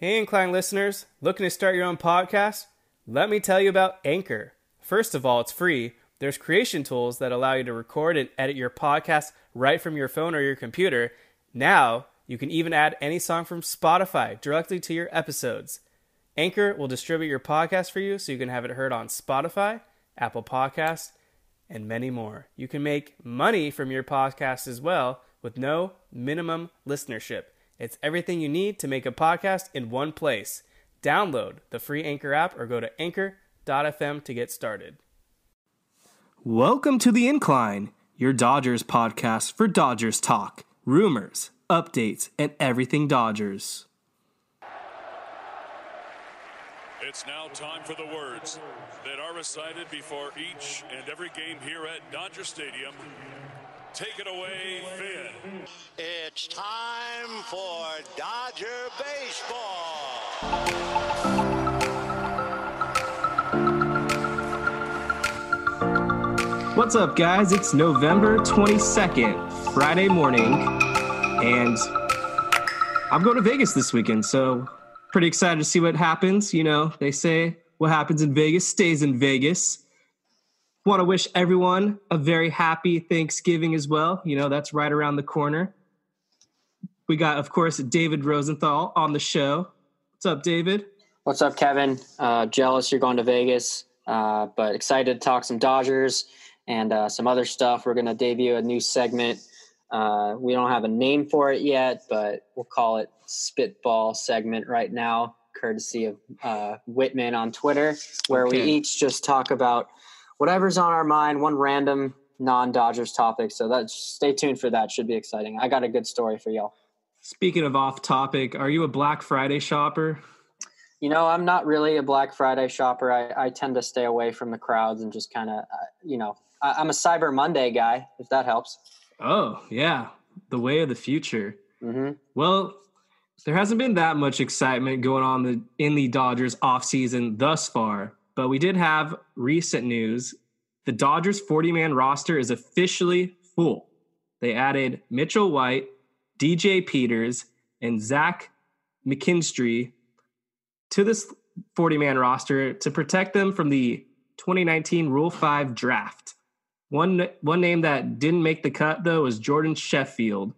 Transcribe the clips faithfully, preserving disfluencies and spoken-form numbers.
Hey, Incline listeners, looking to start your own podcast? Let me tell you about Anchor. First of all, it's free. There's creation tools that allow you to record and edit your podcast right from your phone or your computer. Now, you can even add any song from Spotify directly to your episodes. Anchor will distribute your podcast for you so you can have it heard on Spotify, Apple Podcasts, and many more. You can make money from your podcast as well with no minimum listenership. It's everything you need to make a podcast in one place. Download the free Anchor app or go to anchor dot f m to get started. Welcome to The Incline, your Dodgers podcast for Dodgers talk, rumors, updates, and everything Dodgers. It's now time for the words that are recited before each and every game here at Dodger Stadium. Take it away, Finn. It's time for Dodger baseball. What's up, guys? It's November twenty-second, Friday morning, and I'm going to Vegas this weekend, so pretty excited to see what happens. You know, they say what happens in Vegas stays in Vegas. Want to wish everyone a very happy Thanksgiving as well. You know, that's right around the corner. We got, of course, David Rosenthal on the show. What's up, David? What's up, Kevin? Uh, jealous you're going to Vegas, uh, but excited to talk some Dodgers and uh, some other stuff. We're going to debut a new segment. Uh, we don't have a name for it yet, but we'll call it Spitball segment right now, courtesy of uh, Whitman on Twitter, where okay. we each just talk about whatever's on our mind, one random non-Dodgers topic. So that's, stay tuned for that. Should be exciting. I got a good story for y'all. Speaking of off-topic, are you a Black Friday shopper? You know, I'm not really a Black Friday shopper. I, I tend to stay away from the crowds and just kind of, uh, you know, I, I'm a Cyber Monday guy, if that helps. Oh, yeah. The way of the future. Mm-hmm. Well, there hasn't been that much excitement going on the, in the Dodgers offseason thus far. But we did have recent news. The Dodgers forty-man roster is officially full. They added Mitchell White, D J Peters, and Zach McKinstry to this forty-man roster to protect them from the twenty nineteen Rule five draft. One one name that didn't make the cut, though, is Jordan Sheffield.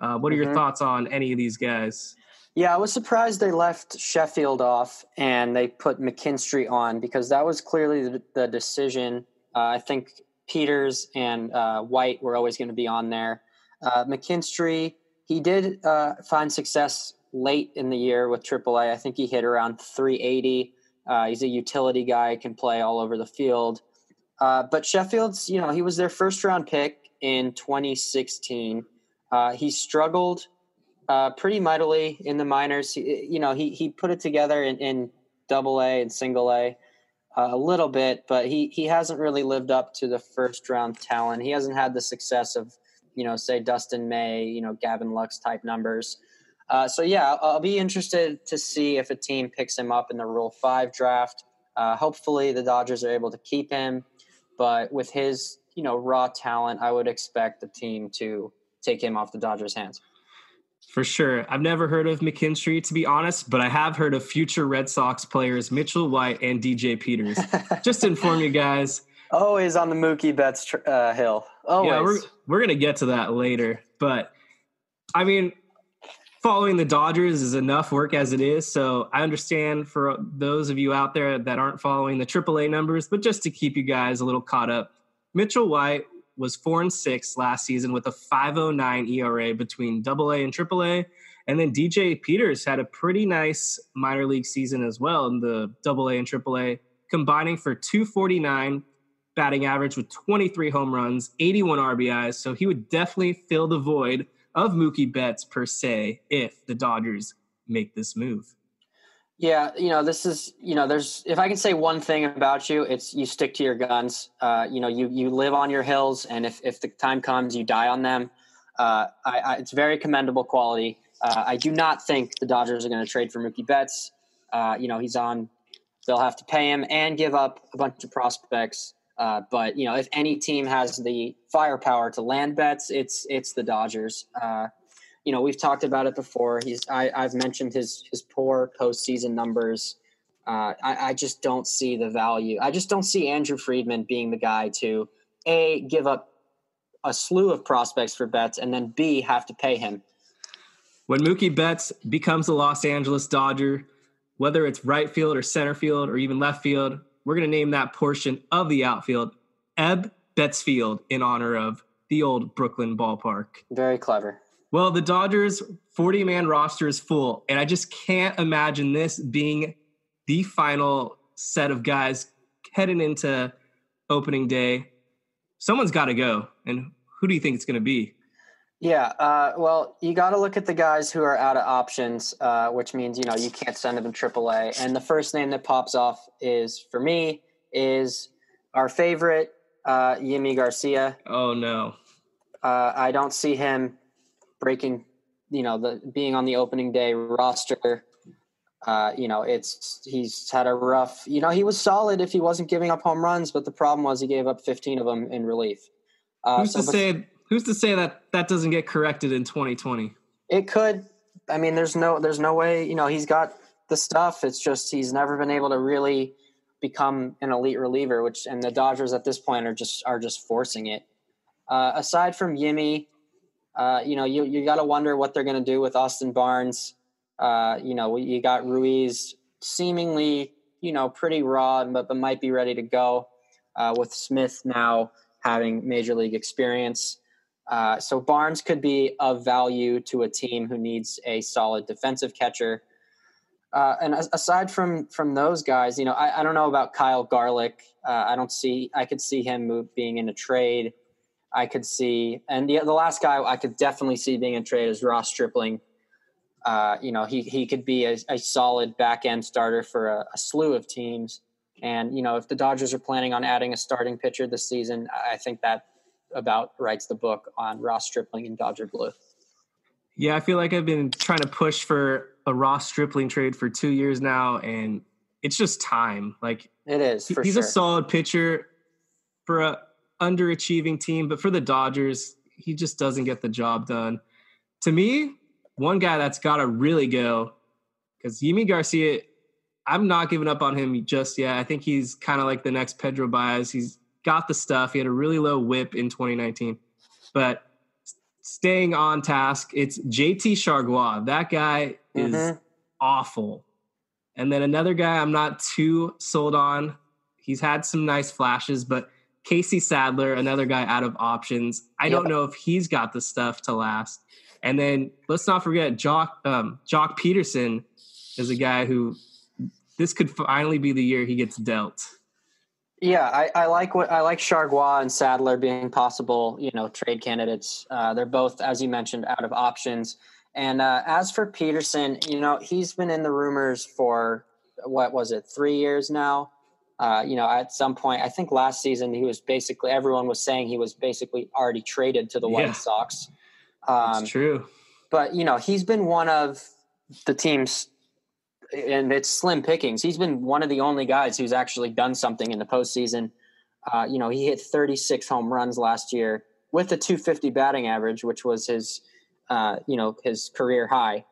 Uh, what are mm-hmm. your thoughts on any of these guys? Yeah, I was surprised they left Sheffield off and they put McKinstry on because that was clearly the, the decision. Uh, I think Peters and uh, White were always going to be on there. Uh, McKinstry, he did uh, find success late in the year with triple A. I think he hit around three eighty. Uh, he's a utility guy, can play all over the field. Uh, but Sheffield's, you know, he was their first round pick in twenty sixteen. Uh, he struggled Uh, pretty mightily in the minors. He, you know, he he put it together in, in double A and single A uh, a little bit, but he, he hasn't really lived up to the first round talent. He hasn't had the success of, you know, say Dustin May, you know, Gavin Lux type numbers. Uh, so, yeah, I'll, I'll be interested to see if a team picks him up in the Rule five draft. Uh, hopefully the Dodgers are able to keep him, but with his, you know, raw talent, I would expect the team to take him off the Dodgers' hands. For sure. I've never heard of McKinstry, to be honest, but I have heard of future Red Sox players Mitchell White and D J Peters. Just to inform you guys. Always on the Mookie Betts tr- uh, hill. Always. Yeah, we're we're going to get to that later. But, I mean, following the Dodgers is enough work as it is. So I understand for those of you out there that aren't following the triple A numbers, but just to keep you guys a little caught up, Mitchell White was four and six last season with a five oh nine E R A between double A and triple A. And then D J Peters had a pretty nice minor league season as well in the double A and triple A, combining for two forty-nine batting average with twenty-three home runs, eighty-one R B Is. So he would definitely fill the void of Mookie Betts per se if the Dodgers make this move. Yeah, you know, this is, you know, there's, if I can say one thing about you, it's you stick to your guns. Uh, you know, you you live on your hills, and if, if the time comes, you die on them. Uh, I, I, it's very commendable quality. Uh, I do not think the Dodgers are going to trade for Mookie Betts. Uh, you know, he's on, they'll have to pay him and give up a bunch of prospects. Uh, but, you know, if any team has the firepower to land Betts, it's it's the Dodgers. Uh, you know, we've talked about it before. He's I, I've mentioned his his poor postseason numbers. Uh, I, I just don't see the value. I just don't see Andrew Friedman being the guy to, A, give up a slew of prospects for Betts, and then, B, have to pay him. When Mookie Betts becomes a Los Angeles Dodger, whether it's right field or center field or even left field, we're going to name that portion of the outfield Ebb Betts Field in honor of the old Brooklyn ballpark. Very clever. Well, the Dodgers' forty-man roster is full, and I just can't imagine this being the final set of guys heading into opening day. Someone's got to go, and who do you think it's going to be? Yeah, uh, well, you got to look at the guys who are out of options, uh, which means, you know, you can't send them in triple A. And the first name that pops off is, for me, is our favorite, uh, Yimi Garcia. Oh, no. Uh, I don't see him breaking, you know, the being on the opening day roster. Uh, you know, it's he's had a rough – you know, he was solid if he wasn't giving up home runs, but the problem was he gave up fifteen of them in relief. Uh, Who's so to but- say – Who's to say that that doesn't get corrected in twenty twenty? It could. I mean, there's no there's no way, you know, he's got the stuff. It's just he's never been able to really become an elite reliever, which and the Dodgers at this point are just are just forcing it. Uh, aside from Yimi, uh, you know, you, you got to wonder what they're going to do with Austin Barnes. Uh, you know, you got Ruiz seemingly, you know, pretty raw, but, but might be ready to go uh, with Smith now having major league experience. Uh, so Barnes could be of value to a team who needs a solid defensive catcher. Uh, and aside from, from those guys, you know, I, I don't know about Kyle Garlick. Uh, I don't see, I could see him move, being in a trade. I could see, and the, the last guy I could definitely see being in trade is Ross Stripling. Uh, you know, he, he could be a, a solid back end starter for a, a slew of teams. And, you know, if the Dodgers are planning on adding a starting pitcher this season, I think that about writes the book on Ross Stripling and Dodger Blue. Yeah, I feel like I've been trying to push for a Ross Stripling trade for two years now, and it's just time. Like it is. For he's sure. a solid pitcher for a underachieving team, but for the Dodgers, he just doesn't get the job done. To me, one guy that's got to really go because Yimi Garcia, I'm not giving up on him just yet. I think he's kind of like the next Pedro Baez. He's got the stuff. He had a really low whip in twenty nineteen, but staying on task, it's J T Chargois. That guy is mm-hmm. awful. And then another guy I'm not too sold on. He's had some nice flashes, but Casey Sadler, another guy out of options. I yep. don't know if he's got the stuff to last. And then let's not forget Jock, um, Jock Peterson is a guy who this could finally be the year he gets dealt. Yeah, I, I like what I like Chargois and Sadler being possible, you know, trade candidates. Uh, they're both, as you mentioned, out of options. And uh, as for Peterson, you know, he's been in the rumors for what was it, three years now? Uh, you know, at some point, I think last season he was basically everyone was saying he was basically already traded to the White yeah, Sox. Um, that's true. But you know, he's been one of the team's. And it's slim pickings. He's been one of the only guys who's actually done something in the postseason. Uh, you know, he hit thirty-six home runs last year with a two fifty batting average, which was his, uh, you know, his career high.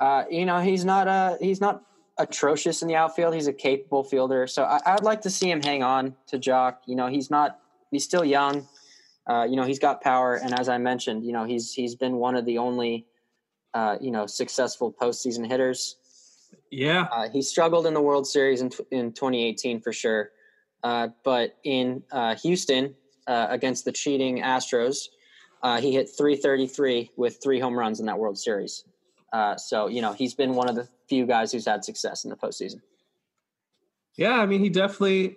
Uh, you know, he's not a, he's not atrocious in the outfield. He's a capable fielder. So I, I'd like to see him hang on to Jock. You know, he's not, he's still young. Uh, you know, he's got power. And as I mentioned, you know, he's, he's been one of the only uh, you know, successful postseason hitters. Yeah. Uh, he struggled in the World Series in in twenty eighteen for sure. Uh, but in uh, Houston uh, against the cheating Astros, uh, he hit three thirty-three with three home runs in that World Series. Uh, so, you know, he's been one of the few guys who's had success in the postseason. Yeah, I mean, he definitely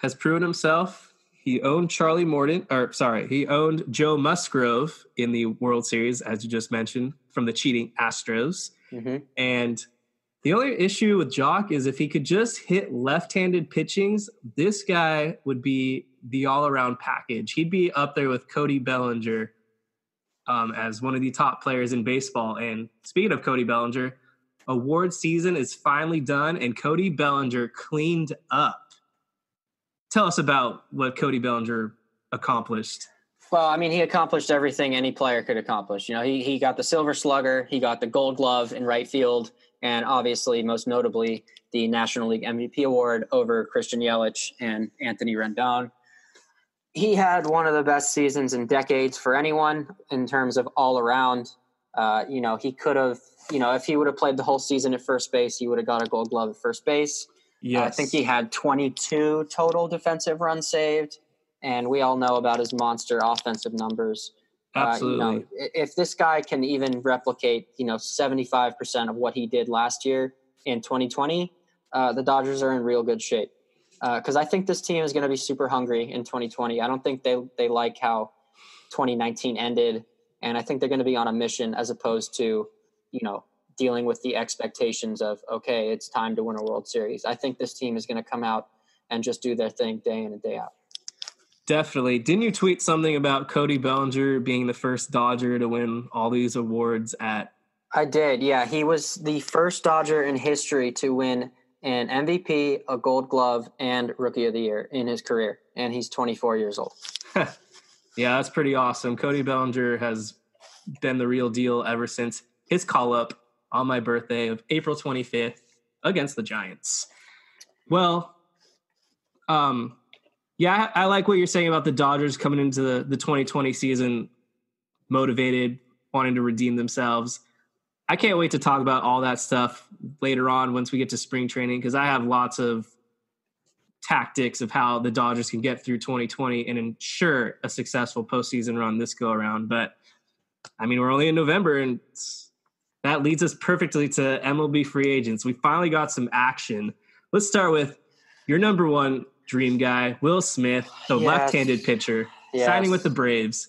has proven himself. He owned Charlie Morton, or sorry, he owned Joe Musgrove in the World Series, as you just mentioned, from the cheating Astros. Mm-hmm. And the only issue with Jock is if he could just hit left-handed pitchings, this guy would be the all-around package. He'd be up there with Cody Bellinger um, as one of the top players in baseball. And speaking of Cody Bellinger, award season is finally done, and Cody Bellinger cleaned up. Tell us about what Cody Bellinger accomplished. Well, I mean, he accomplished everything any player could accomplish. You know, he he got the Silver Slugger, he got the Gold Glove in right field, and obviously, most notably, the National League M V P award over Christian Yelich and Anthony Rendon. He had one of the best seasons in decades for anyone in terms of all around. Uh, you know, he could have, you know, if he would have played the whole season at first base, he would have got a Gold Glove at first base. Yes. Uh, I think he had twenty-two total defensive runs saved. And we all know about his monster offensive numbers. Absolutely. Uh, you know, if this guy can even replicate, you know, seventy-five percent of what he did last year in twenty twenty, uh, the Dodgers are in real good shape. Uh, 'cause I think this team is going to be super hungry in twenty twenty. I don't think they, they like how twenty nineteen ended. And I think they're going to be on a mission as opposed to, you know, dealing with the expectations of, okay, it's time to win a World Series. I think this team is going to come out and just do their thing day in and day out. Definitely. Didn't you tweet something about Cody Bellinger being the first Dodger to win all these awards at? I did. Yeah. He was the first Dodger in history to win an M V P, a Gold Glove, and Rookie of the Year in his career. And he's twenty-four years old. Yeah, that's pretty awesome. Cody Bellinger has been the real deal ever since his call-up on my birthday of April twenty-fifth against the Giants. Well, um, yeah, I, I like what you're saying about the Dodgers coming into the, the twenty twenty season motivated, wanting to redeem themselves. I can't wait to talk about all that stuff later on once we get to spring training, because I have lots of tactics of how the Dodgers can get through twenty twenty and ensure a successful postseason run this go around. But I mean, we're only in November, and that leads us perfectly to M L B free agents. We finally got some action. Let's start with your number one dream guy, Will Smith, the yes. left-handed pitcher, yes. signing with the Braves.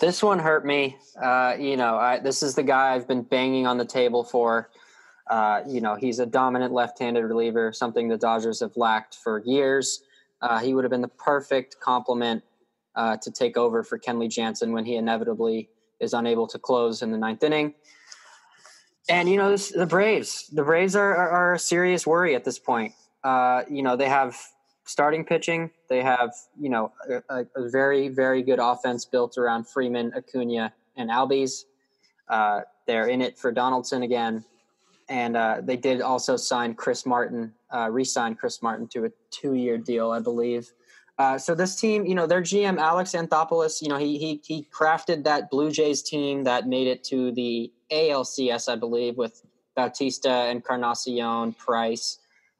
This one hurt me. Uh, you know, I, this is the guy I've been banging on the table for. Uh, you know, he's a dominant left-handed reliever, something the Dodgers have lacked for years. Uh, he would have been the perfect complement uh, to take over for Kenley Jansen when he inevitably is unable to close in the ninth inning. And, you know, this, the Braves, the Braves are, are, are a serious worry at this point. Uh, you know, they have starting pitching. They have, you know, a, a very, very good offense built around Freeman, Acuna, and Albies. Uh, they're in it for Donaldson again. And uh, they did also sign Chris Martin, uh, re-sign Chris Martin to a two-year deal, I believe. Uh, so this team, you know, their G M, Alex Anthopoulos, you know, he, he he crafted that Blue Jays team that made it to the A L C S, I believe, with Bautista, Encarnacion, Price.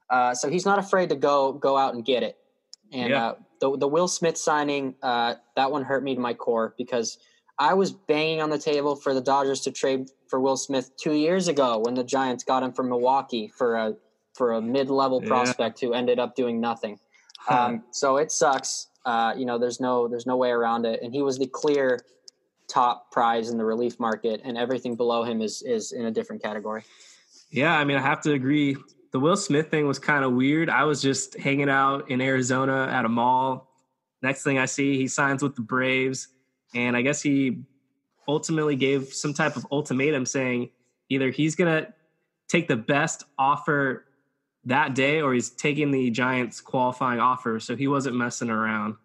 Uh, so he's not afraid to go go out and get it. And yeah. uh, the, the Will Smith signing, uh, that one hurt me to my core because – I was banging on the table for the Dodgers to trade for Will Smith two years ago when the Giants got him from Milwaukee for a for a mid-level yeah. prospect who ended up doing nothing. Huh. Um, so it sucks. Uh, you know, there's no there's no way around it. And he was the clear top prize in the relief market, and everything below him is is in a different category. Yeah, I mean, I have to agree. The Will Smith thing was kind of weird. I was just hanging out in Arizona at a mall. Next thing I see, he signs with the Braves. And I guess he ultimately gave some type of ultimatum saying either he's going to take the best offer that day or he's taking the Giants qualifying offer. So he wasn't messing around.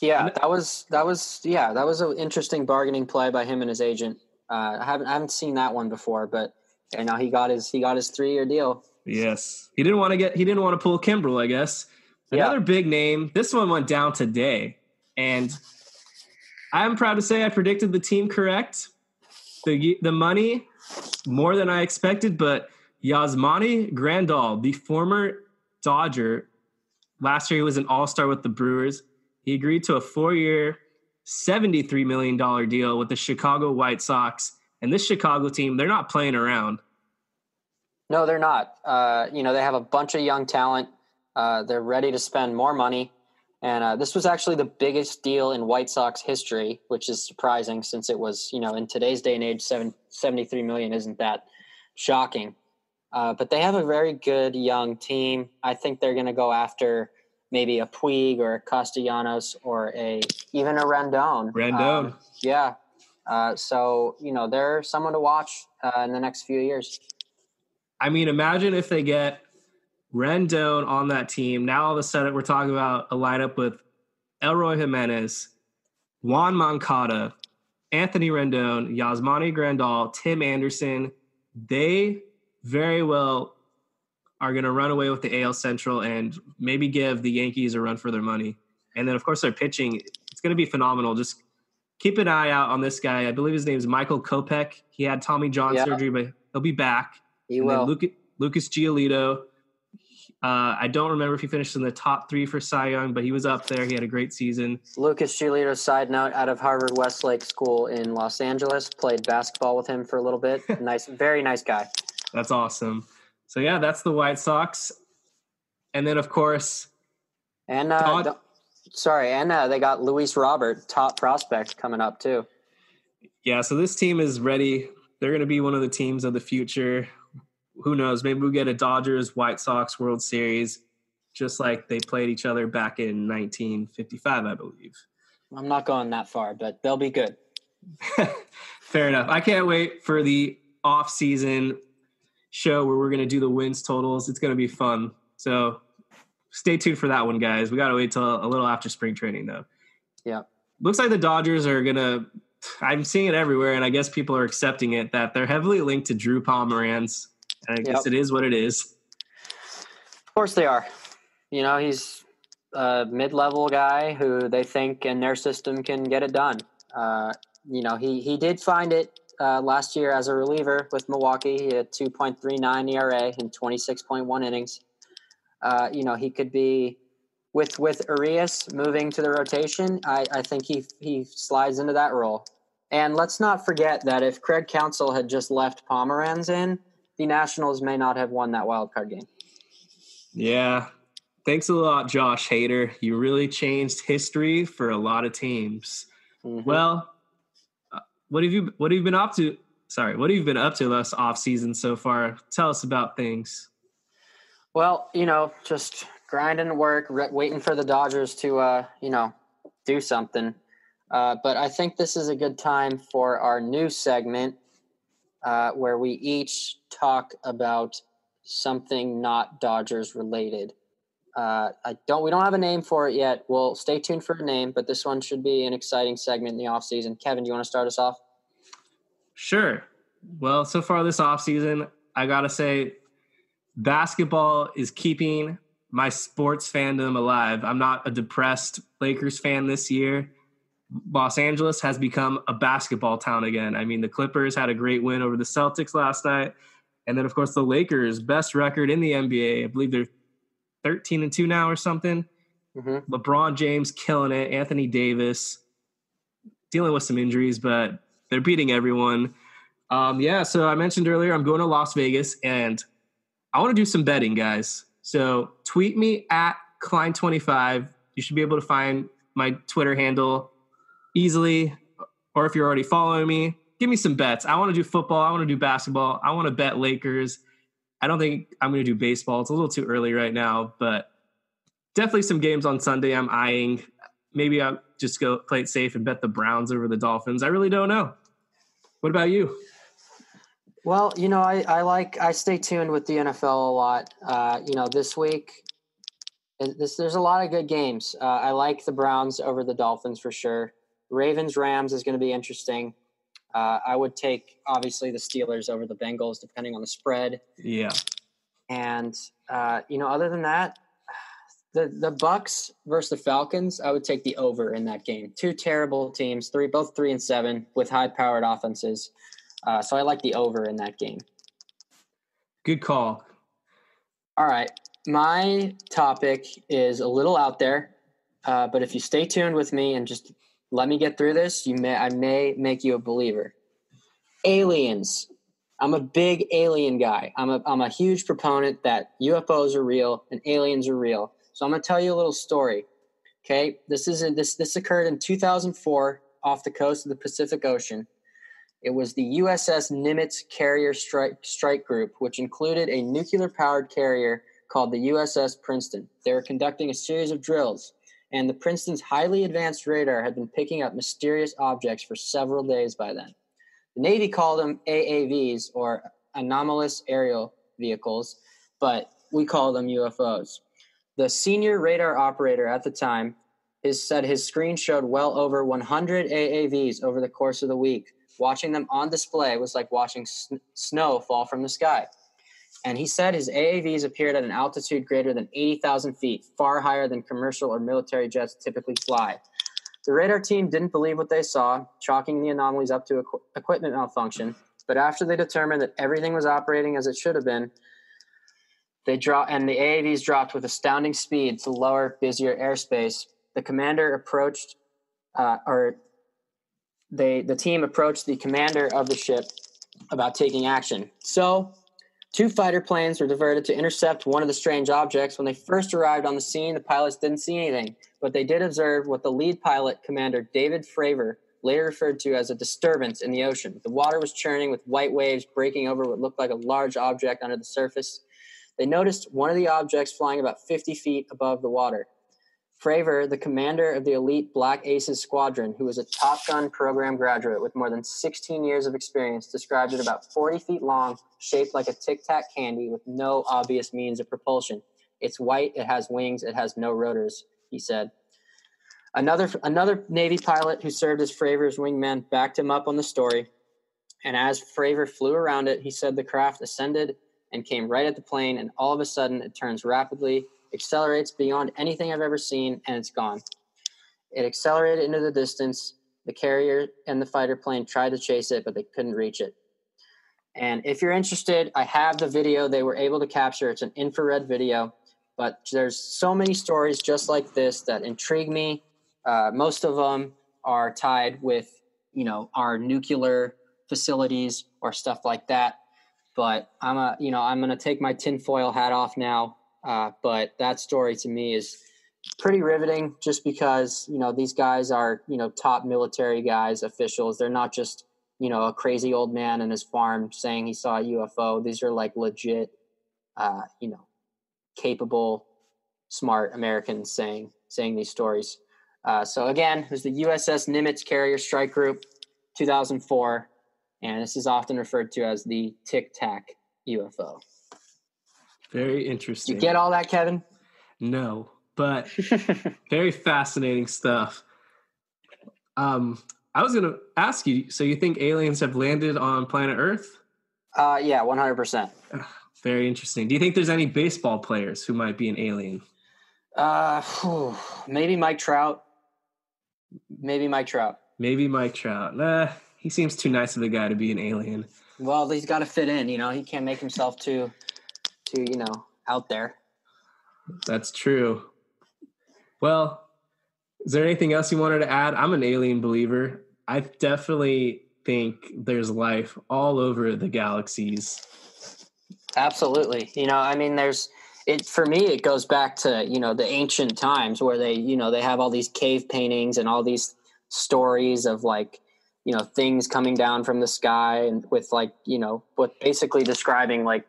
Yeah, that was, that was, yeah, that was an interesting bargaining play by him and his agent. Uh, I haven't, I haven't seen that one before, but you know, he got his, he got his three year deal. Yes. He didn't want to get, he didn't want to pull Kimbrel, I guess. Another yeah. big name. This one went down today, and I'm proud to say I predicted the team correct. The the money, more than I expected, but Yasmani Grandal, the former Dodger, last year he was an all-star with the Brewers. He agreed to a four-year, seventy-three million dollars deal with the Chicago White Sox. And this Chicago team, they're not playing around. No, they're not. Uh, you know, they have a bunch of young talent. Uh, they're ready to spend more money. And uh, this was actually the biggest deal in White Sox history, which is surprising since it was, you know, in today's day and age, seven, seventy-three million isn't that shocking. Uh, but they have a very good young team. I think they're going to go after maybe a Puig or a Castellanos or a even a Rendon. Rendon. Um, yeah. Uh, so, you know, they're someone to watch uh, in the next few years. I mean, imagine if they get Rendon on that team. Now all of a sudden we're talking about a lineup with Elroy Jimenez, Juan Moncada, Anthony Rendon, Yasmani Grandal, Tim Anderson. They very well are going to run away with the A L Central and maybe give the Yankees a run for their money. And then, of course, their pitching, it's going to be phenomenal. Just keep an eye out on this guy. I believe his name is Michael Kopech. He had Tommy John yeah. surgery, but he'll be back. He and will. Then Lucas, Lucas Giolito. Uh, I don't remember if he finished in the top three for Cy Young, but he was up there. He had a great season. Lucas Giolito, side note, out of Harvard Westlake School in Los Angeles, played basketball with him for a little bit. Nice, very nice guy. That's awesome. So, yeah, that's the White Sox. And then, of course... And, uh, Todd... sorry, and uh, they got Luis Robert, top prospect, coming up, too. Yeah, so this team is ready. They're going to be one of the teams of the future. Who knows? Maybe we'll get a Dodgers-White Sox World Series, just like they played each other back in nineteen fifty-five, I believe. I'm not going that far, but they'll be good. Fair enough. I can't wait for the off-season show where we're going to do the wins totals. It's going to be fun. So stay tuned for that one, guys. We got to wait till a little after spring training, though. Yeah. Looks like the Dodgers are going to – I'm seeing it everywhere, and I guess people are accepting it, that they're heavily linked to Drew Pomeranz. And I guess yep. it is what it is. Of course they are. You know, he's a mid-level guy who they think in their system can get it done. Uh, you know, he, he did find it. Uh, last year as a reliever with Milwaukee, he had two point three nine E R A in twenty-six point one innings. Uh, you know, he could be with with Urias moving to the rotation. I, I think he he slides into that role. And let's not forget that if Craig Counsell had just left Pomeranz in, the Nationals may not have won that wild card game. Yeah, thanks a lot, Josh Hader. You really changed history for a lot of teams. Mm-hmm. Well. What have you what have you been up to? Sorry, what have you been up to this offseason so far? Tell us about things. Well, you know, just grinding work, re- waiting for the Dodgers to, uh, you know, do something. Uh, but I think this is a good time for our new segment uh, where we each talk about something not Dodgers related. Uh, I don't. We don't have a name for it yet. We'll stay tuned for a name, but this one should be an exciting segment in the offseason. Kevin, do you want to start us off? Sure. Well, so far this offseason, I got to say basketball is keeping my sports fandom alive. I'm not a depressed Lakers fan this year. Los Angeles has become a basketball town again. I mean, the Clippers had a great win over the Celtics last night. And then, of course, the Lakers, best record in the N B A. I believe they're thirteen and two now or something. Mm-hmm. LeBron James killing it. Anthony Davis dealing with some injuries, but they're beating everyone. Um, yeah, so I mentioned earlier I'm going to Las Vegas, and I want to do some betting, guys. So tweet me at Klein twenty-five. You should be able to find my Twitter handle easily, or if you're already following me, give me some bets. I want to do football. I want to do basketball. I want to bet Lakers. I don't think I'm going to do baseball. It's a little too early right now, but definitely some games on Sunday I'm eyeing. Maybe I'll just go play it safe and bet the Browns over the Dolphins. I really don't know. What about you? Well, you know, I, I like, I stay tuned with the N F L a lot. Uh, you know, this week, this, there's a lot of good games. Uh, I like the Browns over the Dolphins for sure. Ravens, Rams is going to be interesting. Uh, I would take, obviously, the Steelers over the Bengals, depending on the spread. Yeah. And, uh, you know, other than that, the the Bucs versus the Falcons, I would take the over in that game. Two terrible teams, three both three and seven with high-powered offenses. Uh, so I like the over in that game. Good call. All right. My topic is a little out there, uh, but if you stay tuned with me and just let me get through this, you may I may make you a believer. Aliens. I'm a big alien guy. I'm a I'm a huge proponent that U F Os are real and aliens are real. So I'm going to tell you a little story. Okay, this is a, this this occurred in two thousand four off the coast of the Pacific Ocean. It was the U S S Nimitz carrier strike strike group, which included a nuclear-powered carrier called the U S S Princeton. They were conducting a series of drills, and the Princeton's highly advanced radar had been picking up mysterious objects for several days by then. The Navy called them A A Vs, or anomalous aerial vehicles, but we call them U F Os. The senior radar operator at the time is, said his screen showed well over one hundred A A Vs over the course of the week. Watching them on display was like watching s- snow fall from the sky. And he said his A A Vs appeared at an altitude greater than eighty thousand feet, far higher than commercial or military jets typically fly. The radar team didn't believe what they saw, chalking the anomalies up to equ- equipment malfunction. But after they determined that everything was operating as it should have been, they dro- and the A A Vs dropped with astounding speed to lower, busier airspace. The commander approached, uh, or they the team approached the commander of the ship about taking action. So two fighter planes were diverted to intercept one of the strange objects. When they first arrived on the scene, the pilots didn't see anything, but they did observe what the lead pilot, Commander David Fravor, later referred to as a disturbance in the ocean. The water was churning with white waves breaking over what looked like a large object under the surface. They noticed one of the objects flying about fifty feet above the water. Fravor, the commander of the elite Black Aces Squadron, who was a Top Gun program graduate with more than sixteen years of experience, described it about forty feet long, shaped like a Tic Tac candy with no obvious means of propulsion. It's white, it has wings, it has no rotors, he said. Another another Navy pilot who served as Fravor's wingman backed him up on the story, and as Fravor flew around it, he said the craft ascended and came right at the plane, and all of a sudden it turns rapidly, accelerates beyond anything I've ever seen, and it's gone. It accelerated into the distance. The carrier and the fighter plane tried to chase it, but they couldn't reach it. And if you're interested, I have the video they were able to capture. It's an infrared video, but there's so many stories just like this that intrigue me. Uh, most of them are tied with, you know, our nuclear facilities or stuff like that. But I'm a, you know, I'm going to take my tinfoil hat off now. Uh, but that story to me is pretty riveting just because, you know, these guys are, you know, top military guys, officials. They're not just, you know, a crazy old man in his farm saying he saw a U F O. These are like legit, uh, you know, capable, smart Americans saying, saying these stories. Uh, so again, there's the U S S Nimitz Carrier Strike Group, two thousand four. And this is often referred to as the Tic Tac U F O. Very interesting. You get all that, Kevin? No, but very fascinating stuff. Um, I was going to ask you, so you think aliens have landed on planet Earth? Uh, yeah, one hundred percent. Very interesting. Do you think there's any baseball players who might be an alien? Uh, whew, maybe Mike Trout. Maybe Mike Trout. Maybe Mike Trout. Nah, he seems too nice of a guy to be an alien. Well, he's got to fit in, you know. He can't make himself too... to, you know, out there. That's true. Well, is there anything else you wanted to add? I'm an alien believer. I definitely think there's life all over the galaxies. Absolutely. You know, I mean, there's, it, for me, it goes back to, you know, the ancient times where they, you know, they have all these cave paintings and all these stories of like, you know, things coming down from the sky and with like, you know, what basically describing like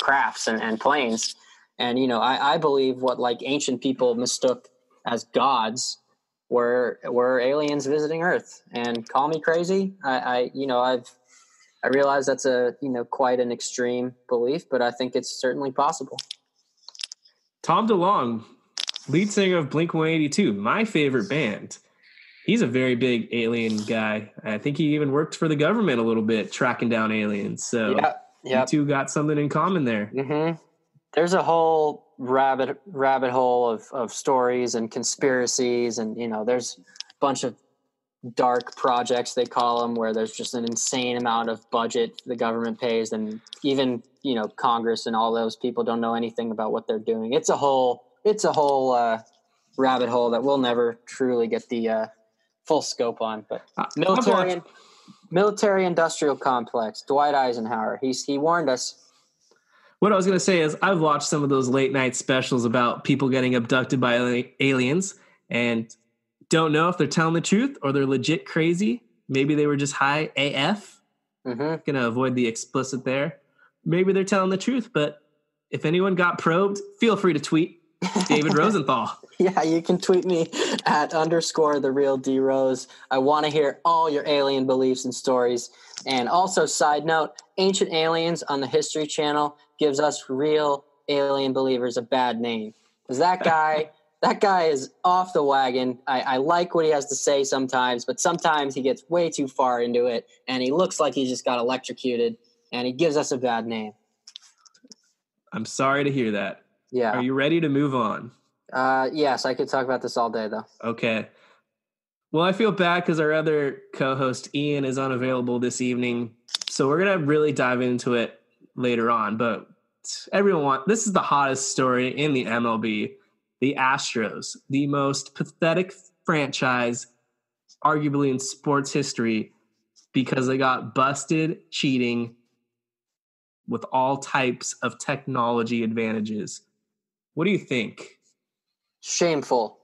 crafts and, and planes. And, you know, I, I believe what like ancient people mistook as gods were, were aliens visiting Earth. And call me crazy. I, I, you know, I've, I realize that's a, you know, quite an extreme belief, but I think it's certainly possible. Tom DeLonge, lead singer of Blink one eighty-two, my favorite band. He's a very big alien guy. I think he even worked for the government a little bit, tracking down aliens. So yeah. Yep. You two got something in common there. Mm-hmm. There's a whole rabbit rabbit hole of, of stories and conspiracies, and you know, there's a bunch of dark projects, they call them, where there's just an insane amount of budget the government pays, and even, you know, Congress and all those people don't know anything about what they're doing. It's a whole, it's a whole uh, rabbit hole that we'll never truly get the uh, full scope on. But uh, military, and, military industrial complex, Dwight Eisenhower, he's, he warned us. What I was going to say is I've watched some of those late night specials about people getting abducted by aliens and don't know if they're telling the truth or they're legit crazy. Maybe they were just high A F. Mm-hmm. Going to avoid the explicit there. Maybe they're telling the truth, but if anyone got probed, feel free to tweet David Rosenthal. Yeah, you can tweet me at underscore the real D Rose. I want to hear all your alien beliefs and stories. And also, side note, Ancient Aliens on the History Channel gives us real alien believers a bad name, because that guy – that guy is off the wagon. I, I like what he has to say sometimes, but sometimes he gets way too far into it, and he looks like he just got electrocuted, and he gives us a bad name. I'm sorry to hear that. Yeah. Are you ready to move on? Uh, yes, I could talk about this all day, though. Okay. Well, I feel bad because our other co-host, Ian, is unavailable this evening, so we're going to really dive into it later on, but everyone wants, this is the hottest story in the M L B. The Astros, the most pathetic franchise, arguably in sports history, because they got busted cheating with all types of technology advantages. What do you think? Shameful.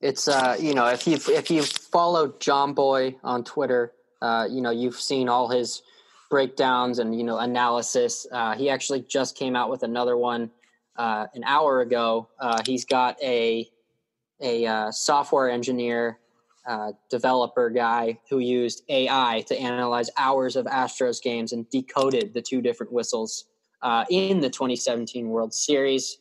It's uh, you know, if you if you followed John Boy on Twitter, uh, you know, you've seen all his breakdowns and, you know, analysis. Uh, he actually just came out with another one. Uh, an hour ago, uh, he's got a a uh, software engineer, uh, developer guy who used A I to analyze hours of Astros games and decoded the two different whistles uh, in the twenty seventeen World Series.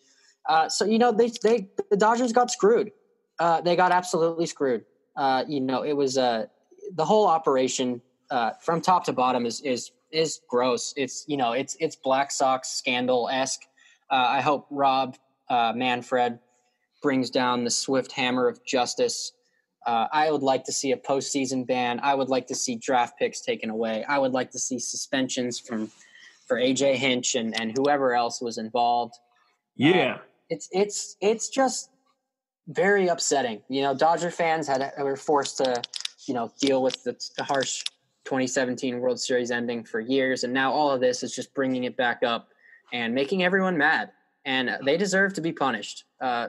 Uh, so, you know, they they the Dodgers got screwed. Uh, they got absolutely screwed. Uh, you know, it was uh, the whole operation uh, from top to bottom is is is gross. It's, you know, it's it's Black Sox scandal-esque. Uh, I hope Rob uh, Manfred brings down the swift hammer of justice. Uh, I would like to see a postseason ban. I would like to see draft picks taken away. I would like to see suspensions from for A J Hinch and, and whoever else was involved. Yeah, uh, it's it's it's just very upsetting. You know, Dodger fans had were forced to, you know, deal with the, the harsh twenty seventeen World Series ending for years, and now all of this is just bringing it back up and making everyone mad, and they deserve to be punished. Uh,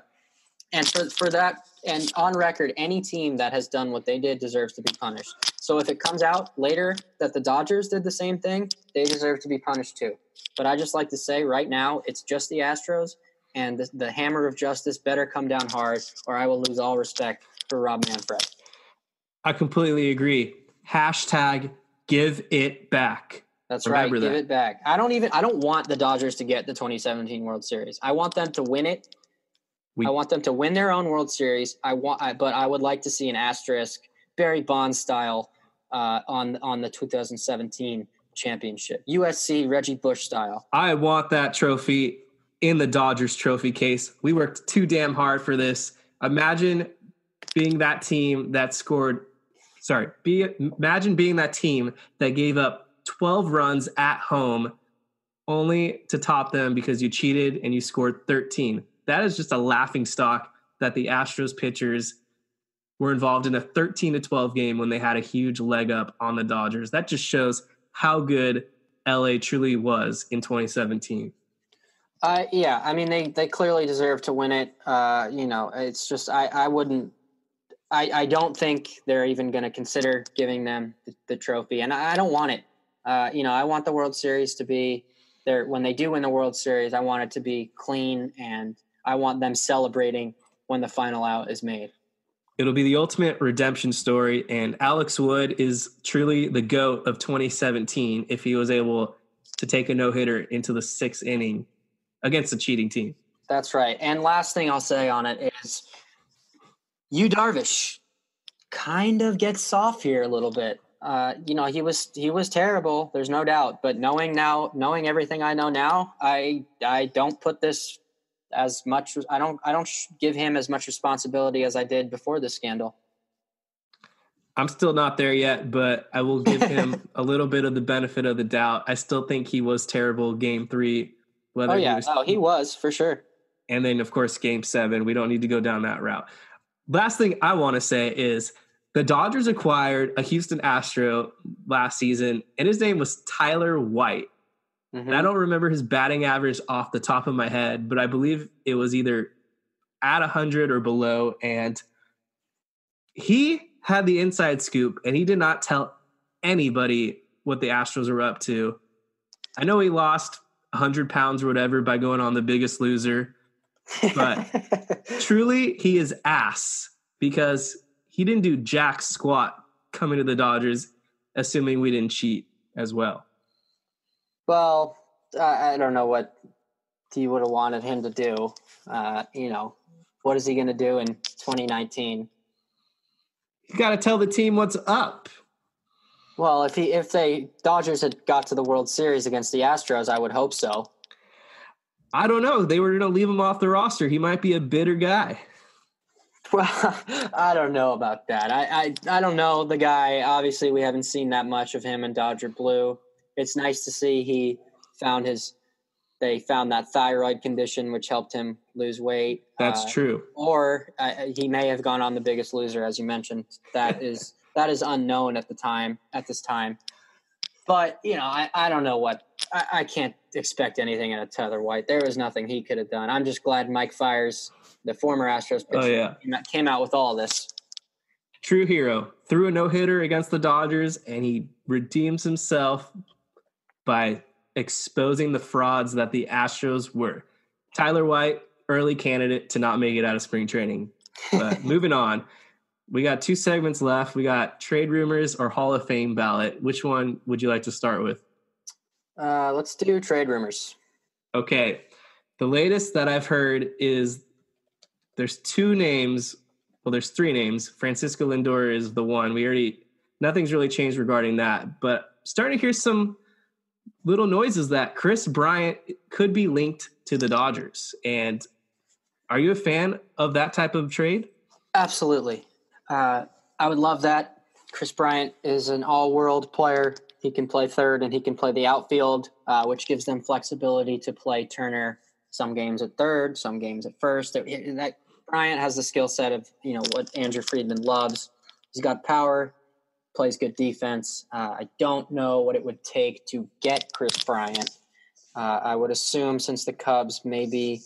and for for that, and on record, any team that has done what they did deserves to be punished. So if it comes out later that the Dodgers did the same thing, they deserve to be punished too. But I just like to say right now, it's just the Astros, and the, the hammer of justice better come down hard, or I will lose all respect for Rob Manfred. I completely agree. Hashtag give it back. That's right. Give it back. I don't even, I don't want the Dodgers to get the twenty seventeen World Series. I want them to win it. We, I want them to win their own World Series. I want, I, but I would like to see an asterisk, Barry Bonds style, uh, on, on the two thousand seventeen championship. U S C, Reggie Bush style. I want that trophy in the Dodgers trophy case. We worked too damn hard for this. Imagine being that team that scored, sorry, be, imagine being that team that gave up twelve runs at home only to top them because you cheated and you scored thirteen. That is just a laughing stock that the Astros pitchers were involved in a thirteen to twelve game when they had a huge leg up on the Dodgers. That just shows how good L A truly was in twenty seventeen. Uh, yeah. I mean, they, they clearly deserve to win it. Uh, you know, it's just, I, I wouldn't, I, I don't think they're even going to consider giving them the, the trophy, and I, I don't want it. Uh, you know, I want the World Series to be there. When they do win the World Series, I want it to be clean, and I want them celebrating when the final out is made. It'll be the ultimate redemption story, and Alex Wood is truly the GOAT of twenty seventeen if he was able to take a no-hitter into the sixth inning against a cheating team. That's right. And last thing I'll say on it is Yu Darvish kind of gets soft here a little bit. Uh, you know, he was he was terrible. There's no doubt. But knowing now, knowing everything I know now, I I don't put this as much. I don't I don't give him as much responsibility as I did before this scandal. I'm still not there yet, but I will give him a little bit of the benefit of the doubt. I still think he was terrible game three. Whether oh, yeah. He was, oh, he was, for sure. And then, of course, game seven. We don't need to go down that route. Last thing I want to say is the Dodgers acquired a Houston Astro last season, and his name was Tyler White. Mm-hmm. And I don't remember his batting average off the top of my head, but I believe it was either at one hundred or below. And he had the inside scoop, and he did not tell anybody what the Astros were up to. I know he lost one hundred pounds or whatever by going on The Biggest Loser, but truly he is ass, because he didn't do jack squat coming to the Dodgers, assuming we didn't cheat as well. Well, I don't know what he would have wanted him to do. Uh, you know, what is he going to do in twenty nineteen? You got to tell the team what's up. Well, if he if the Dodgers had got to the World Series against the Astros, I would hope so. I don't know. They were going to leave him off the roster. He might be a bitter guy. Well, I don't know about that. I, I, I don't know the guy. Obviously, we haven't seen that much of him in Dodger blue. It's nice to see he found his – they found that thyroid condition, which helped him lose weight. That's uh, true. Or uh, he may have gone on The Biggest Loser, as you mentioned. That is – That is unknown at the time, at this time. But, you know, I, I don't know what I, – I can't expect anything out of Tyler White. There was nothing he could have done. I'm just glad Mike Fiers, the former Astros pitcher, oh, yeah. came, out, came out with all this. True hero. Threw a no-hitter against the Dodgers, and he redeems himself by exposing the frauds that the Astros were. Tyler White, early candidate to not make it out of spring training. But moving on. We got two segments left. We got trade rumors or Hall of Fame ballot. Which one would you like to start with? Uh, let's do trade rumors. Okay. The latest that I've heard is there's two names. Well, there's three names. Francisco Lindor is the one. We already, nothing's really changed regarding that. But starting to hear some little noises that Kris Bryant could be linked to the Dodgers. And are you a fan of that type of trade? Absolutely. Uh, I would love that. Kris Bryant is an all-world player. He can play third and he can play the outfield, uh, which gives them flexibility to play Turner some games at third, some games at first. That, that Bryant has the skill set of, you know, what Andrew Friedman loves. He's got power, plays good defense. Uh, I don't know what it would take to get Kris Bryant. Uh, I would assume since the Cubs may be,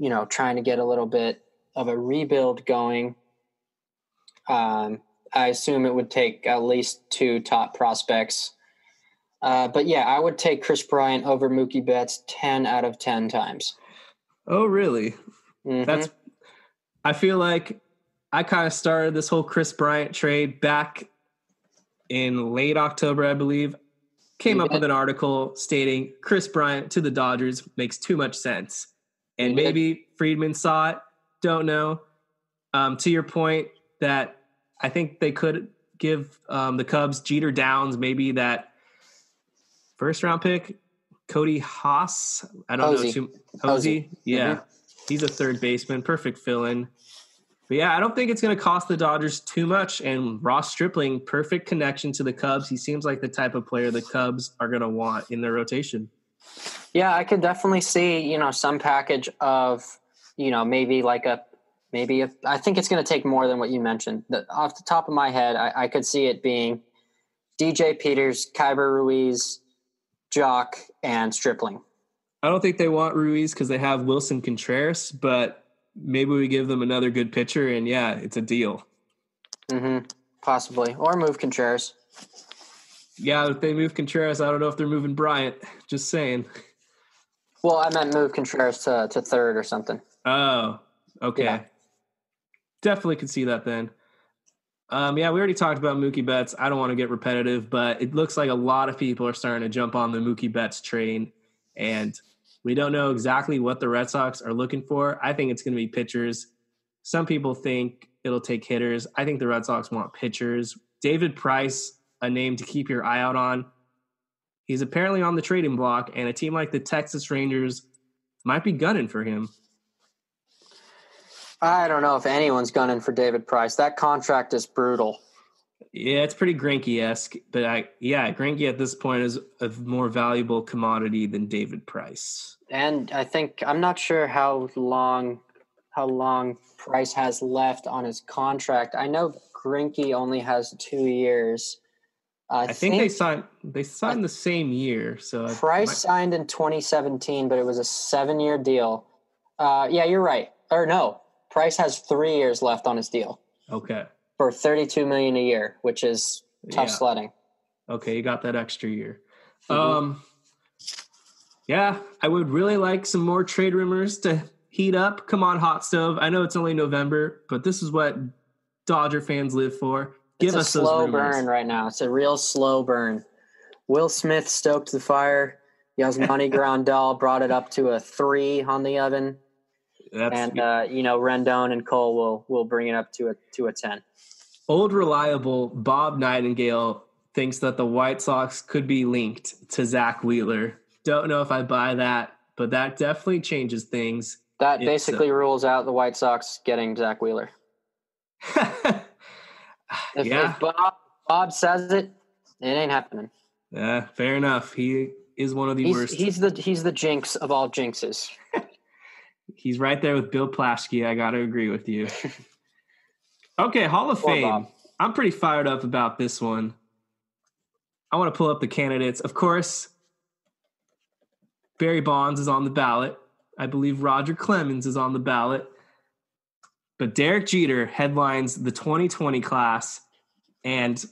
you know, trying to get a little bit of a rebuild going, Um, I assume it would take at least two top prospects. Uh, but yeah, I would take Kris Bryant over Mookie Betts ten out of ten times. Oh, really? Mm-hmm. That's, I feel like I kind of started this whole Kris Bryant trade back in late October, I believe. Came you up did. with an article stating Kris Bryant to the Dodgers makes too much sense. And you maybe did. Friedman saw it. Don't know. Um, to your point, that I think they could give um, the Cubs Jeter Downs, maybe that first round pick, Cody Haas. I don't Hosey. know. Too, Hosey. Hosey. Yeah. Mm-hmm. He's a third baseman. Perfect fill-in. But yeah, I don't think it's going to cost the Dodgers too much. And Ross Stripling, perfect connection to the Cubs. He seems like the type of player the Cubs are going to want in their rotation. Yeah, I could definitely see, you know, some package of, you know, maybe like a, Maybe if I think it's going to take more than what you mentioned. The, off the top of my head, I, I could see it being D J Peters, Keibert Ruiz, Jock, and Stripling. I don't think they want Ruiz because they have Wilson Contreras, but maybe we give them another good pitcher, and yeah, it's a deal. Mm-hmm. Possibly. Or move Contreras. Yeah, if they move Contreras, I don't know if they're moving Bryant. Just saying. Well, I meant move Contreras to, to third or something. Oh, okay. Yeah. Definitely could see that then. Um, yeah, we already talked about Mookie Betts. I don't want to get repetitive, but it looks like a lot of people are starting to jump on the Mookie Betts train, and we don't know exactly what the Red Sox are looking for. I think it's going to be pitchers. Some people think it'll take hitters. I think the Red Sox want pitchers. David Price, a name to keep your eye out on. He's apparently on the trading block, and a team like the Texas Rangers might be gunning for him. I don't know if anyone's gunning for David Price. That contract is brutal. Yeah, it's pretty Greinke-esque, but I yeah, Greinke at this point is a more valuable commodity than David Price. And I think I'm not sure how long how long Price has left on his contract. I know Greinke only has two years. I, I think, think they signed they signed I, the same year. So Price might... signed in twenty seventeen, but it was a seven-year deal. Uh, yeah, you're right. Or no, Price has three years left on his deal. Okay. For thirty-two million dollars a year, which is tough yeah. sledding. Okay, you got that extra year. Mm-hmm. Um, yeah, I would really like some more trade rumors to heat up. Come on, Hot Stove. I know it's only November, but this is what Dodger fans live for. Give it's us a slow those burn right now. It's a real slow burn. Will Smith stoked the fire. Yasmani Grandal brought it up to a three on the oven. That's and, uh, you know, Rendon and Cole will will bring it up to a to a ten. Old reliable Bob Nightingale thinks that the White Sox could be linked to Zach Wheeler. Don't know if I buy that, but that definitely changes things. That basically it's, uh, rules out the White Sox getting Zach Wheeler. if, yeah. if Bob, Bob says it, it ain't happening. Yeah, fair enough. He is one of the he's, worst. He's the he's the jinx of all jinxes. He's right there with Bill Plaschke. I got to agree with you. Okay, Hall of Fame. Bob. I'm pretty fired up about this one. I want to pull up the candidates. Of course, Barry Bonds is on the ballot. I believe Roger Clemens is on the ballot. But Derek Jeter headlines the twenty twenty class, and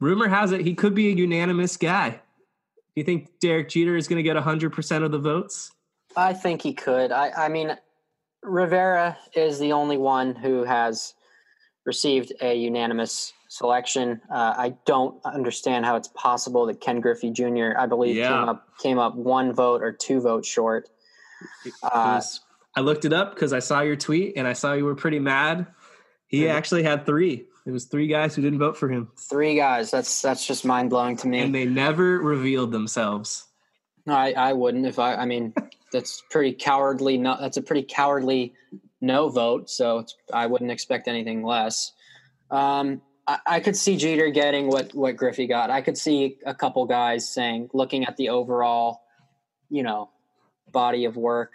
rumor has it he could be a unanimous guy. Do you think Derek Jeter is going to get one hundred percent of the votes? I think he could. I, I mean, Rivera is the only one who has received a unanimous selection. Uh, I don't understand how it's possible that Ken Griffey Junior, I believe, yeah. came up came up one vote or two votes short. Uh, I looked it up because I saw your tweet and I saw you were pretty mad. He mm-hmm. actually had three. It was three guys who didn't vote for him. Three guys. That's that's just mind blowing to me. And they never revealed themselves. No, I, I wouldn't if I. I mean. That's pretty cowardly. No, that's a pretty cowardly no vote. So it's, I wouldn't expect anything less. Um, I, I could see Jeter getting what, what Griffey got. I could see a couple guys saying, looking at the overall, you know, body of work,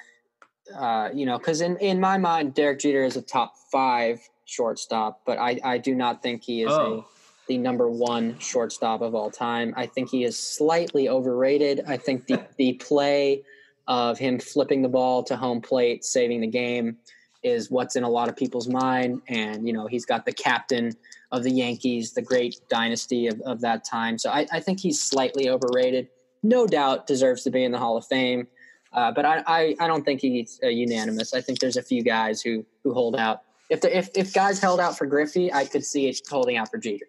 uh, you know, because in, in my mind, Derek Jeter is a top five shortstop, but I, I do not think he is oh. a, the number one shortstop of all time. I think he is slightly overrated. I think the, the play of him flipping the ball to home plate, saving the game, is what's in a lot of people's mind. And, you know, he's got the captain of the Yankees, the great dynasty of, of that time. So I, I think he's slightly overrated. No doubt deserves to be in the Hall of Fame. Uh, but I, I, I don't think he's uh, unanimous. I think there's a few guys who, who hold out. If, the, if, if guys held out for Griffey, I could see it holding out for Jeter.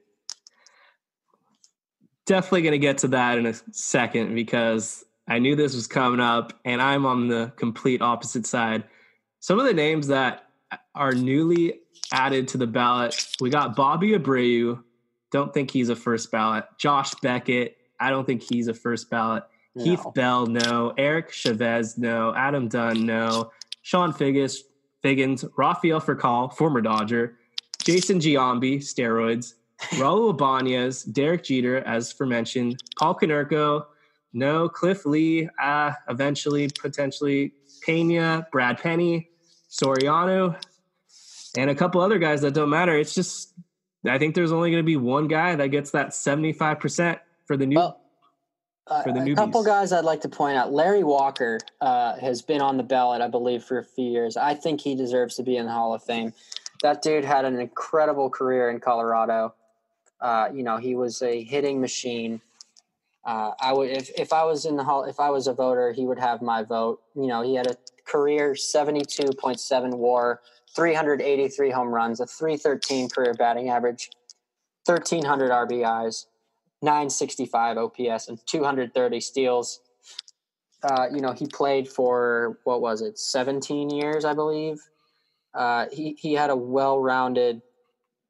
Definitely going to get to that in a second because – I knew this was coming up, and I'm on the complete opposite side. Some of the names that are newly added to the ballot, we got Bobby Abreu. Don't think he's a first ballot. Josh Beckett, I don't think he's a first ballot. No. Heath Bell, no. Eric Chavez, no. Adam Dunn, no. Sean Figgins, Figgins, Rafael Furcal, former Dodger. Jason Giambi, steroids. Raul Ibanez, Derek Jeter, as aforementioned. Paul Konerko, no. Cliff Lee, uh, eventually, potentially, Pena, Brad Penny, Soriano, and a couple other guys that don't matter. It's just I think there's only going to be one guy that gets that seventy-five percent for the new well, for the uh, newbies. A couple guys I'd like to point out. Larry Walker uh, has been on the ballot, I believe, for a few years. I think he deserves to be in the Hall of Fame. That dude had an incredible career in Colorado. Uh, you know, he was a hitting machine. Uh, I would, if, if I was in the hall, if I was a voter, he would have my vote. You know, he had a career seventy-two point seven W A R, three hundred eighty-three home runs, a three thirteen career batting average, thirteen hundred R B Is, nine sixty-five O P S, and two hundred thirty steals. Uh, you know, he played for, what was it? seventeen years, I believe. Uh, he, he had a well-rounded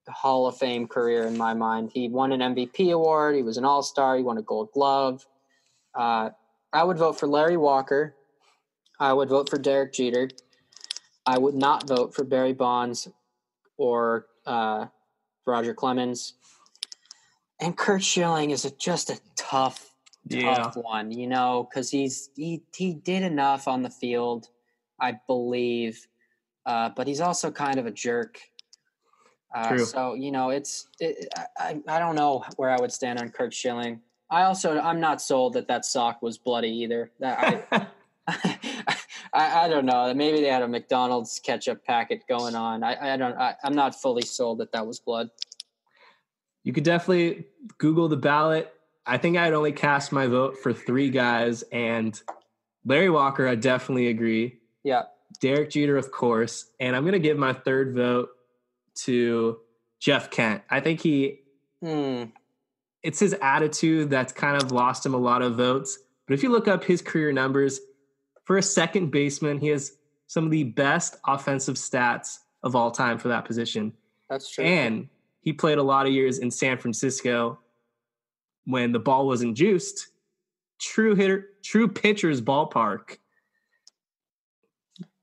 Hall of Fame career in my mind. He won an M V P award. He was an all-star. He won a gold glove. Uh, I would vote for Larry Walker. I would vote for Derek Jeter. I would not vote for Barry Bonds or uh, Roger Clemens. And Curt Schilling is a, just a tough, yeah. tough one, you know, because he's he he did enough on the field, I believe, uh, but he's also kind of a jerk. Uh, True. So you know, it's it, I I don't know where I would stand on Curt Schilling. I also I'm not sold that that sock was bloody either. That I. I, I don't know. Maybe they had a McDonald's ketchup packet going on. I, I don't. I, I'm not fully sold that that was blood. You could definitely Google the ballot. I think I'd only cast my vote for three guys, and Larry Walker, I definitely agree. Yeah. Derek Jeter, of course. And I'm going to give my third vote to Jeff Kent. I think he mm. – it's his attitude that's kind of lost him a lot of votes. But if you look up his career numbers, for a second baseman, he has some of the best offensive stats of all time for that position. That's true. And – he played a lot of years in San Francisco when the ball wasn't juiced. True hitter, true pitcher's ballpark.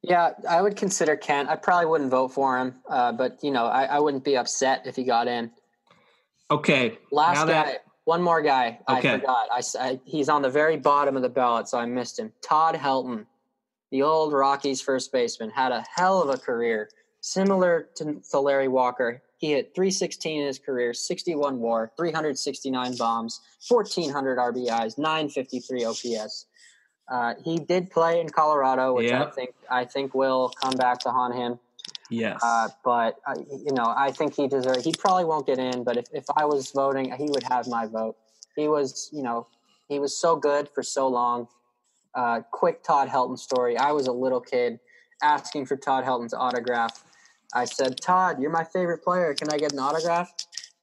Yeah, I would consider Kent. I probably wouldn't vote for him, uh, but, you know, I, I wouldn't be upset if he got in. Okay. Last guy. That, one more guy. Okay. I forgot. I, I, he's on the very bottom of the ballot, so I missed him. Todd Helton, the old Rockies first baseman, had a hell of a career, similar to, to Larry Walker. He hit three sixteen in his career, sixty-one W A R, three sixty-nine bombs, fourteen hundred R B Is, nine fifty-three O P S. Uh, he did play in Colorado, which yep. I think I think will come back to haunt him. Yes, uh, but uh, you know, I think he deserves. He probably won't get in, but if, if I was voting, he would have my vote. He was, you know, he was so good for so long. Uh, quick Todd Helton story. I was a little kid asking for Todd Helton's autograph. I said, Todd, you're my favorite player. Can I get an autograph?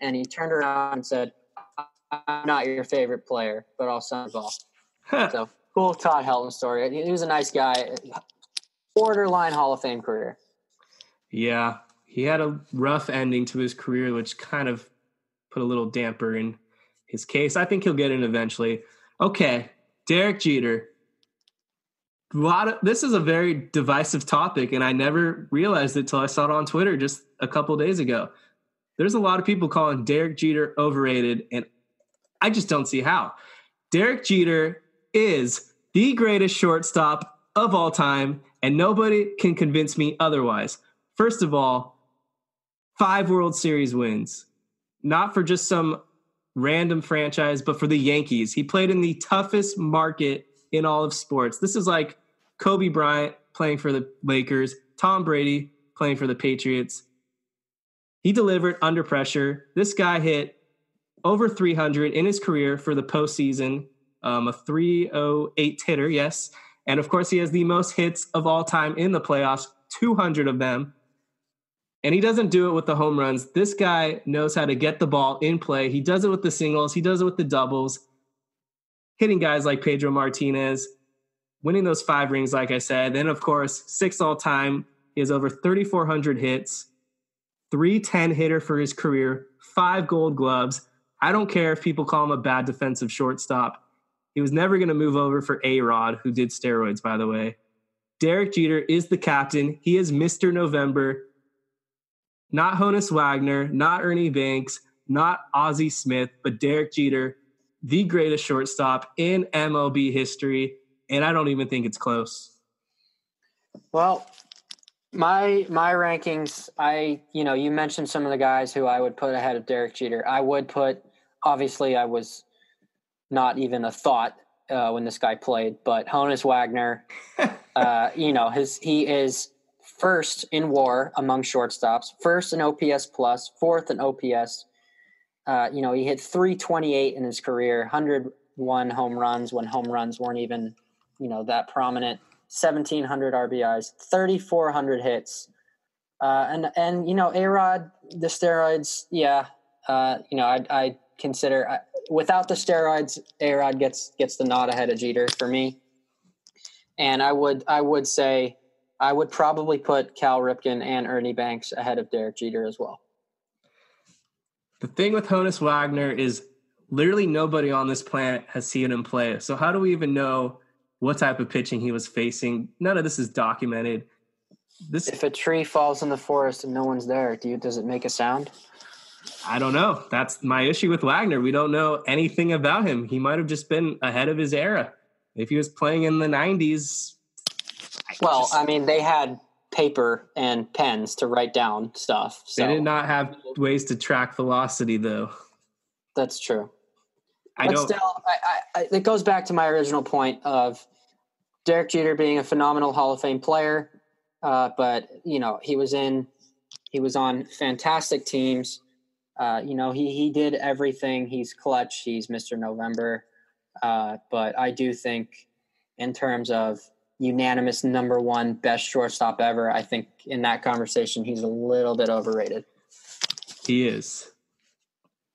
And he turned around and said, I'm not your favorite player, but I'll sign the ball. Huh. So cool Todd Helton story. He was a nice guy. Borderline Hall of Fame career. Yeah, he had a rough ending to his career, which kind of put a little damper in his case. I think he'll get in eventually. Okay, Derek Jeter. A lot of, this is a very divisive topic, and I never realized it till I saw it on Twitter just a couple of days ago. There's a lot of people calling Derek Jeter overrated, and I just don't see how. Derek Jeter is the greatest shortstop of all time, and nobody can convince me otherwise. First of all, five World Series wins, not for just some random franchise, but for the Yankees. He played in the toughest market in all of sports. This is like Kobe Bryant playing for the Lakers, Tom Brady playing for the Patriots. He delivered under pressure. This guy hit over three hundred in his career for the postseason, um, a three oh eight hitter, yes. And, of course, he has the most hits of all time in the playoffs, two hundred of them. And he doesn't do it with the home runs. This guy knows how to get the ball in play. He does it with the singles. He does it with the doubles. Hitting guys like Pedro Martinez, winning those five rings, like I said. Then, of course, six all-time. He has over thirty-four hundred hits, three ten hitter for his career, five gold gloves. I don't care if people call him a bad defensive shortstop. He was never going to move over for A-Rod, who did steroids, by the way. Derek Jeter is the captain. He is Mister November. Not Honus Wagner, not Ernie Banks, not Ozzie Smith, but Derek Jeter, the greatest shortstop in M L B history, and I don't even think it's close. Well, my my rankings, I you know, you mentioned some of the guys who I would put ahead of Derek Jeter. I would put, obviously I was not even a thought uh, when this guy played, but Honus Wagner, uh, you know, his he is first in W A R among shortstops, first in O P S plus, fourth in O P S. Uh, you know, he hit three twenty-eight in his career, one hundred one home runs when home runs weren't even, you know, that prominent, seventeen hundred R B Is, thirty-four hundred hits. Uh, and, and you know, A-Rod, the steroids, yeah, uh, you know, I I consider I, without the steroids, A-Rod gets gets the nod ahead of Jeter for me. And I would I would say I would probably put Cal Ripken and Ernie Banks ahead of Derek Jeter as well. The thing with Honus Wagner is literally nobody on this planet has seen him play. So how do we even know what type of pitching he was facing? None of this is documented. This, if a tree falls in the forest and no one's there, do you, does it make a sound? I don't know. That's my issue with Wagner. We don't know anything about him. He might have just been ahead of his era. If he was playing in the nineties. I well, just... I mean, they had paper and pens to write down stuff. So. They did not have ways to track velocity, though. That's true. I but don't... still, I, I, it goes back to my original point of Derek Jeter being a phenomenal Hall of Fame player. Uh, but, you know, he was in – he was on fantastic teams. Uh, you know, he he did everything. He's clutch. He's Mister November. Uh, but I do think in terms of unanimous number one best shortstop ever, I think in that conversation he's a little bit overrated. He is.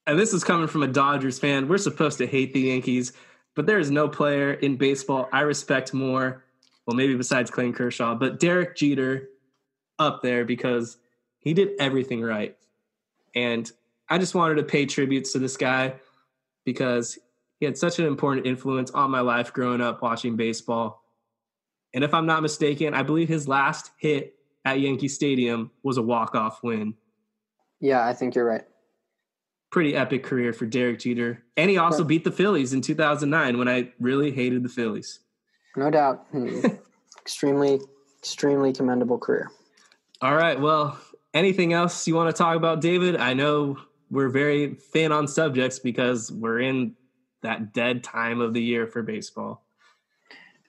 And this is coming from a Dodgers fan. We're supposed to hate the Yankees, but there is no player in baseball I respect more, well, maybe besides Clayton Kershaw, but Derek Jeter up there because he did everything right. And I just wanted to pay tributes to this guy because he had such an important influence on my life growing up watching baseball. And if I'm not mistaken, I believe his last hit at Yankee Stadium was a walk-off win. Yeah, I think you're right. Pretty epic career for Derek Jeter. And he also beat the Phillies in two thousand nine when I really hated the Phillies. No doubt. Extremely, extremely commendable career. All right, well, anything else you want to talk about, David? I know we're very thin on subjects because we're in that dead time of the year for baseball.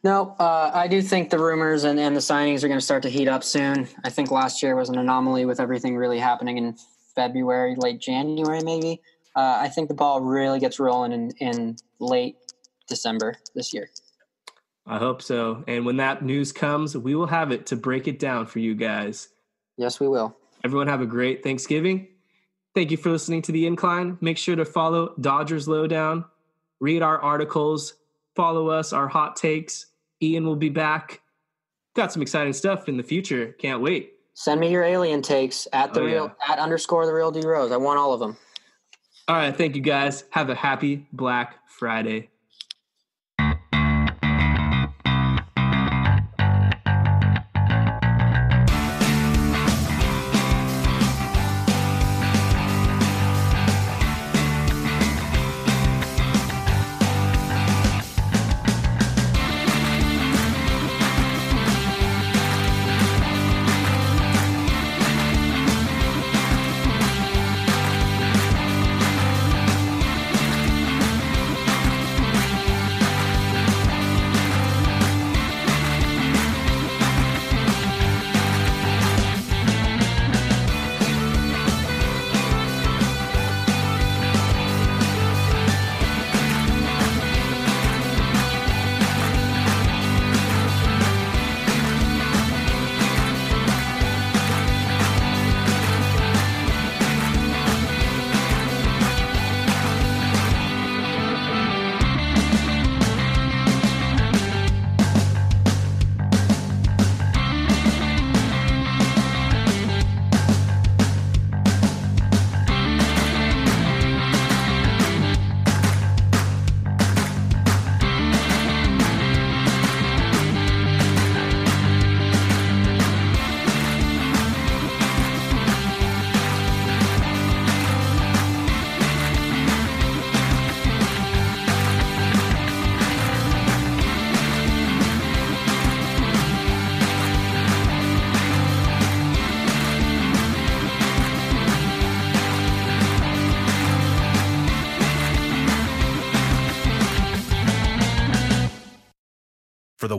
No, uh, I do think the rumors and, and the signings are going to start to heat up soon. I think last year was an anomaly with everything really happening in February, late January maybe. Uh, I think the ball really gets rolling in, in late December this year. I hope so. And when that news comes, we will have it to break it down for you guys. Yes, we will. Everyone have a great Thanksgiving. Thank you for listening to The Incline. Make sure to follow Dodgers Lowdown. Read our articles. Follow us, our hot takes. Ian will be back. Got some exciting stuff in the future. Can't wait. Send me your alien takes at the oh, real yeah. at underscore the real D Rose. I want all of them. All right. Thank you guys. Have a happy Black Friday. For the